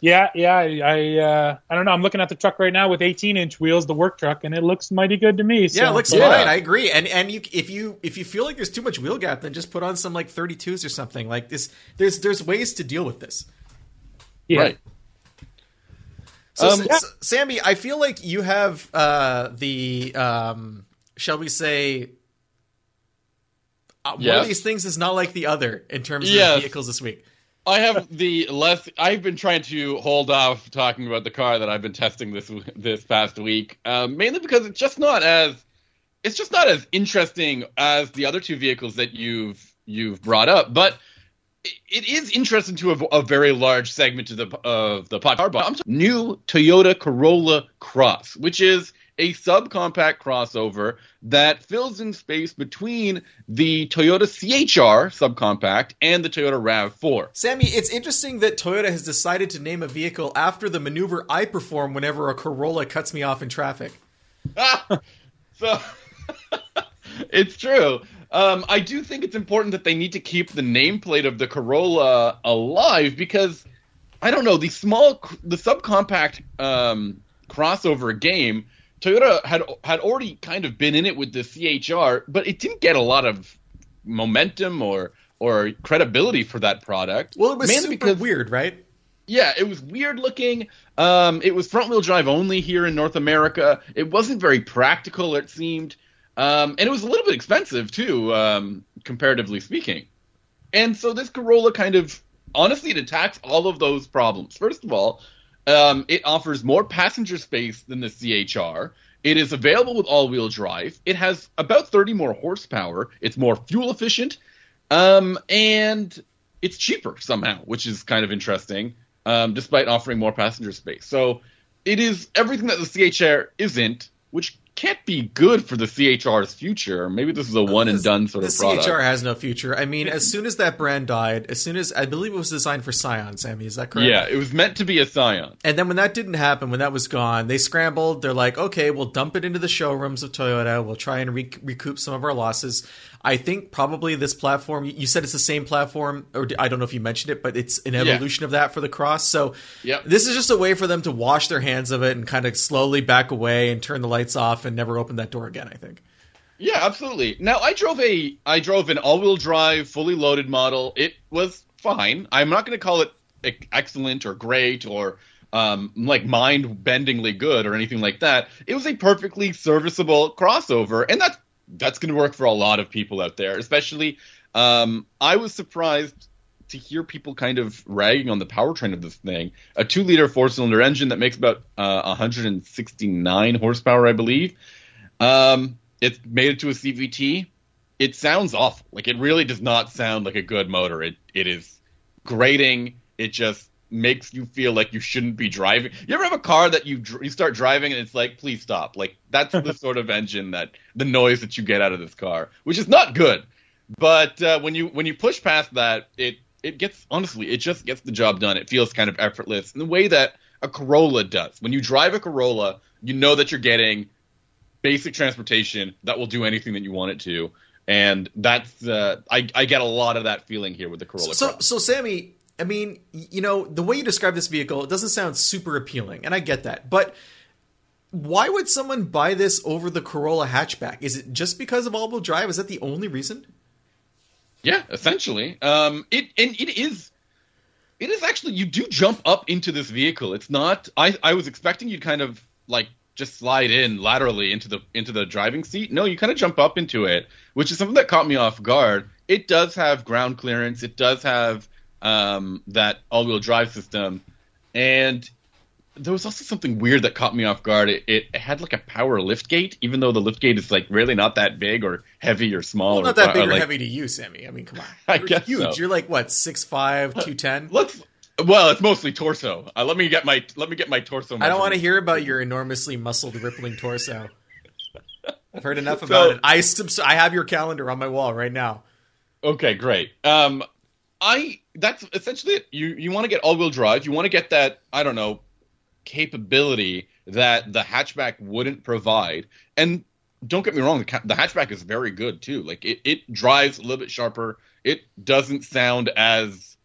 Yeah, yeah. I I, uh, I don't know. I'm looking at the truck right now with eighteen inch wheels, the work truck, and it looks mighty good to me. So. Yeah, it looks fine. Yeah. I agree. And and you if you if you feel like there's too much wheel gap, then just put on some like thirty-twos or something like this. There's there's ways to deal with this. Yeah. Right. So, um, yeah. Sammy, I feel like you have uh, the um, shall we say. One yes. of these things is not like the other in terms of yes. vehicles this week. I have the less. I've been trying to hold off talking about the car that I've been testing this this past week, uh, mainly because it's just not as it's just not as interesting as the other two vehicles that you've you've brought up, but it is interesting to a, a very large segment of the of the podcast. I'm talking new Toyota Corolla Cross, which is a subcompact crossover that fills in space between the Toyota C H R subcompact and the Toyota RAV four. Sammy, it's interesting that Toyota has decided to name a vehicle after the maneuver I perform whenever a Corolla cuts me off in traffic. Ah, so it's true. Um, I do think it's important that they need to keep the nameplate of the Corolla alive because, I don't know, the small, the subcompact um, crossover game, Toyota had had already kind of been in it with the C H R, but it didn't get a lot of momentum or or credibility for that product. Well, it was super because, weird, right? Yeah, it was weird looking. Um, it was front-wheel drive only here in North America. It wasn't very practical, it seemed. Um, and it was a little bit expensive, too, um, comparatively speaking. And so this Corolla kind of, honestly, it attacks all of those problems. First of all, um, it offers more passenger space than the C H R. It is available with all-wheel drive. It has about thirty more horsepower. It's more fuel efficient. Um, and it's cheaper somehow, which is kind of interesting, um, despite offering more passenger space. So it is everything that the C H R isn't, which can't be good for the C H R's future. Maybe this is a one-and-done sort the of product. The C H R has no future. I mean, as soon as that brand died, as soon as – I believe it was designed for Scion, Sammy. Is that correct? Yeah, it was meant to be a Scion. And then when that didn't happen, when that was gone, they scrambled. They're like, okay, we'll dump it into the showrooms of Toyota. We'll try and re- recoup some of our losses. I think probably this platform – you said it's the same platform, or I don't know if you mentioned it, but it's an evolution yeah. of that for the Cross. So yep. This is just a way for them to wash their hands of it and kind of slowly back away and turn the lights off and never open that door again, I think. Yeah, absolutely. Now, I drove a I drove an all-wheel drive, fully loaded model. It was fine. I'm not going to call it excellent or great or um, like mind-bendingly good or anything like that. It was a perfectly serviceable crossover, and that's that's going to work for a lot of people out there. Especially, um, I was surprised to hear people kind of ragging on the powertrain of this thing. A two-liter four-cylinder engine that makes about uh, one hundred sixty-nine horsepower, I believe. Um, it's made it to a C V T. It sounds awful. Like, it really does not sound like a good motor. It It is grating. It just makes you feel like you shouldn't be driving. You ever have a car that you dr- you start driving and it's like, please stop. Like, that's the sort of engine that the noise that you get out of this car, which is not good. But uh, when you when you push past that, it It gets, honestly, it just gets the job done. It feels kind of effortless in the way that a Corolla does. When you drive a Corolla, you know that you're getting basic transportation that will do anything that you want it to. And that's, uh, I, I get a lot of that feeling here with the Corolla. So, so, so Sammy, I mean, you know, the way you describe this vehicle, it doesn't sound super appealing. And I get that. But why would someone buy this over the Corolla hatchback? Is it just because of all-wheel drive? Is that the only reason? Yeah, essentially. Um, it and it is, it is actually. You do jump up into this vehicle. It's not. I, I was expecting you'd kind of like just slide in laterally into the into the driving seat. No, you kind of jump up into it, which is something that caught me off guard. It does have ground clearance. It does have um, that all-wheel drive system, and there was also something weird that caught me off guard. It, it, it had like a power lift gate, even though the lift gate is like really not that big or heavy or small. Well, not that or, big or, or like, heavy to you, Sammy. I mean, come on. I You're guess huge. So. You're like what, six five, two ten? Let's. Well, it's mostly torso. Uh, let me get my let me get my torso. I don't want to hear about your enormously muscled, rippling torso. I've heard enough about so, it. I subs- I have your calendar on my wall right now. Okay, great. Um, I that's essentially it. You you want to get all-wheel drive. You want to get that. I don't know. Capability that the hatchback wouldn't provide. And don't get me wrong, the, the hatchback is very good too. Like it, it drives a little bit sharper. It doesn't sound as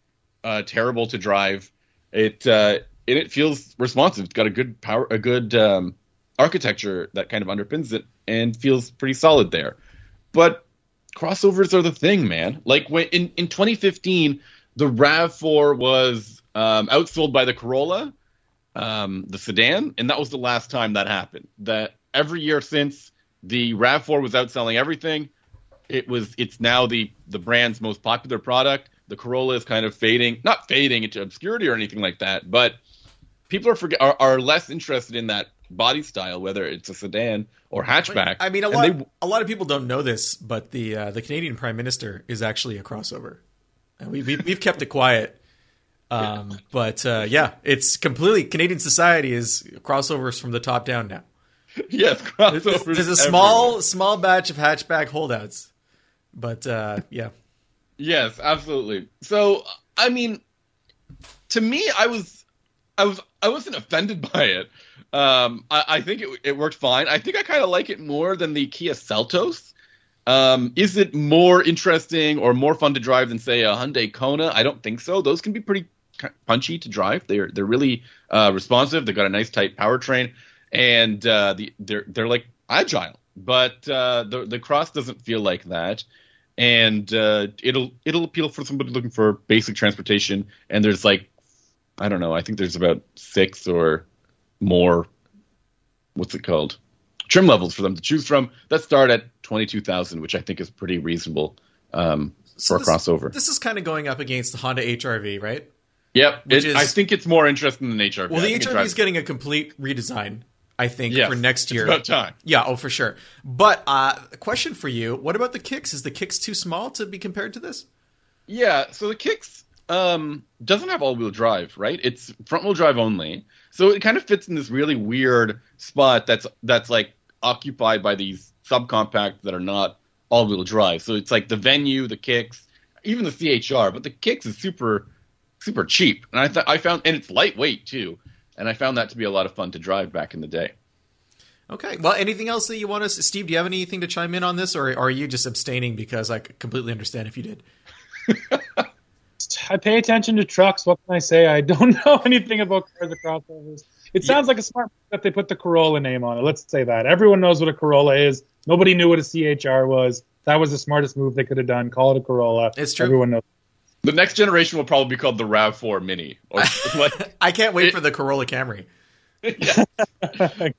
uh, terrible to drive. It uh, and it feels responsive. It's got a good power, a good um, architecture that kind of underpins it, and feels pretty solid there. But crossovers are the thing, man. Like when in, in twenty fifteen, the RAV four was um, outsold by the Corolla. Um, the sedan, and that was the last time that happened. That every year since, the RAV four was outselling everything. It was. It's now the the brand's most popular product. The Corolla is kind of fading, not fading into obscurity or anything like that, but people are forget are, are less interested in that body style, whether it's a sedan or hatchback. I mean, a lot, they... a lot of people don't know this, but the uh, the Canadian Prime Minister is actually a crossover. And we, we, we've kept it quiet. Um, yeah. But uh, yeah, it's completely – Canadian society is crossovers from the top down now. Yes, crossovers. There's, there's a small everywhere. small batch of hatchback holdouts. But uh, yeah. Yes, absolutely. So, I mean, to me, I was, I was, I wasn't offended by it. Um, I, I think it, it worked fine. I think I kind of like it more than the Kia Seltos. Um, is it more interesting or more fun to drive than, say, a Hyundai Kona? I don't think so. Those can be pretty punchy to drive. They're they're really uh, responsive. They've got a nice tight powertrain, and uh, the, they're they're like agile. But uh, the the Cross doesn't feel like that. And uh, it'll it'll appeal for somebody looking for basic transportation. And there's like, I don't know, I think there's about six or more, what's it called, trim levels for them to choose from that start at twenty-two thousand, which I think is pretty reasonable um, so for this, a crossover. This is kind of going up against the Honda H R V, right? Yep. It, is, I think it's more interesting than H R V. Well, the H R V is getting a complete redesign, I think, yes, for next year. It's about time. Yeah, oh, for sure. But uh, question for you, what about the Kicks? Is the Kicks too small to be compared to this? Yeah, so the Kicks um, doesn't have all-wheel drive, right? It's front-wheel drive only. So it kind of fits in this really weird spot that's that's like occupied by these subcompacts that are not all-wheel drive. So it's like the Venue, the Kicks, even the C H R. But the Kicks is super, super cheap. And I th- I found, and it's lightweight, too. And I found that to be a lot of fun to drive back in the day. Okay. Well, anything else that you want us – Steve, do you have anything to chime in on this? Or are you just abstaining because I completely understand if you did? I pay attention to trucks. What can I say? I don't know anything about cars or crossovers. It sounds yeah. like a smart – that they put the Corolla name on it. Let's say that. Everyone knows what a Corolla is. Nobody knew what a C H R was. That was the smartest move they could have done. Call it a Corolla. It's true. Everyone knows. The next generation will probably be called the RAV four Mini. Or, like, I can't wait it, for the Corolla Camry. Yeah. Exactly.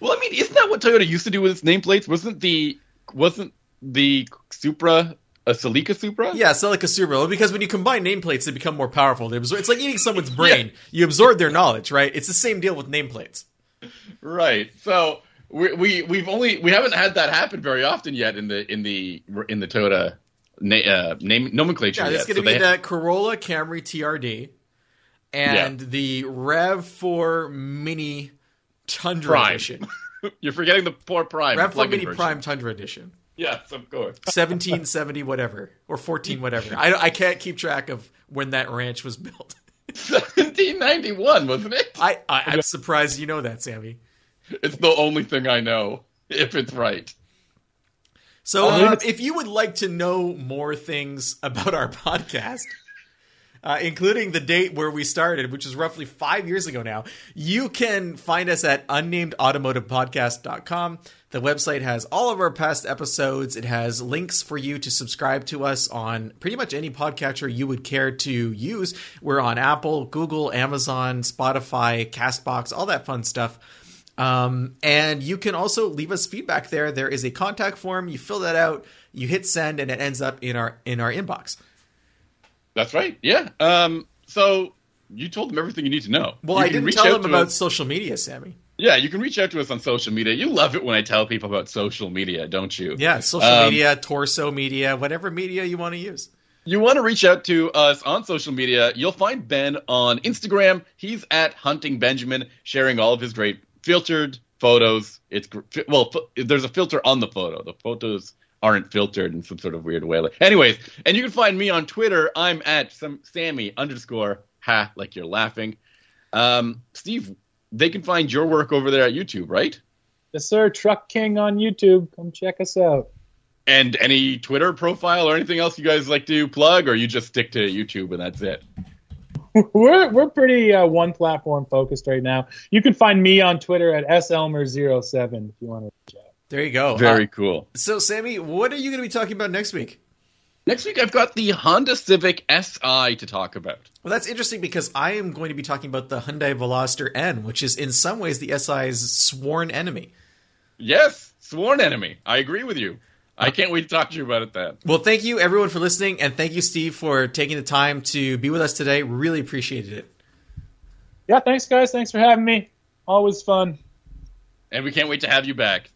Well, I mean, isn't that what Toyota used to do with its nameplates? Wasn't the wasn't the Supra a Celica Supra? Yeah, Celica Supra. Because when you combine nameplates, they become more powerful. They absorb, it's like eating someone's brain. Yeah. You absorb their knowledge, right? It's the same deal with nameplates. Right. So we, we we've only we haven't had that happen very often yet in the in the in the Toyota. Na- uh, name nomenclature. Yeah, it's going to so be the ha- Corolla Camry T R D and yeah. the RAV four Mini Tundra Prime. Edition. You're forgetting the poor Prime. RAV four Mini version. Prime Tundra Edition. Yes, of course. seventeen seventy whatever or fourteen whatever. I I can't keep track of when that ranch was built. seventeen ninety-one, wasn't it? I, I I'm surprised you know that, Sammy. It's the only thing I know, if it's right. So uh, if you would like to know more things about our podcast, uh, including the date where we started, which is roughly five years ago now, you can find us at unnamed automotive podcast dot com. The website has all of our past episodes. It has links for you to subscribe to us on pretty much any podcatcher you would care to use. We're on Apple, Google, Amazon, Spotify, CastBox, all that fun stuff. Um, and you can also leave us feedback there. There is a contact form. You fill that out, you hit send, and it ends up in our, in our inbox. That's right. Yeah. Um, so you told them everything you need to know. Well, you I didn't tell them about us. Social media, Sammy. Yeah. You can reach out to us on social media. You love it when I tell people about social media, don't you? Yeah. Social um, media, torso media, whatever media you want to use. You want to reach out to us on social media. You'll find Ben on Instagram. He's at Hunting Benjamin, sharing all of his great filtered photos. It's well, there's a filter on the photo. The photos aren't filtered in some sort of weird way. Like, anyways, and you can find me on Twitter. I'm at some Sammy underscore ha, like you're laughing. Um, Steve, they can find your work over there at YouTube, right? Yes, sir. Truck King on YouTube. Come check us out. And any Twitter profile or anything else you guys like to plug, or you just stick to YouTube and that's it? We're we're pretty uh, one platform focused right now. You can find me on Twitter at S Elmer zero seven if you want to reach out. There you go. Very uh, cool. So, Sammy, what are you going to be talking about next week? Next week, I've got the Honda Civic S I to talk about. Well, that's interesting because I am going to be talking about the Hyundai Veloster N, which is in some ways the S I's sworn enemy. Yes, sworn enemy. I agree with you. I can't wait to talk to you about it then. Well, thank you, everyone, for listening. And thank you, Steve, for taking the time to be with us today. Really appreciated it. Yeah, thanks, guys. Thanks for having me. Always fun. And we can't wait to have you back.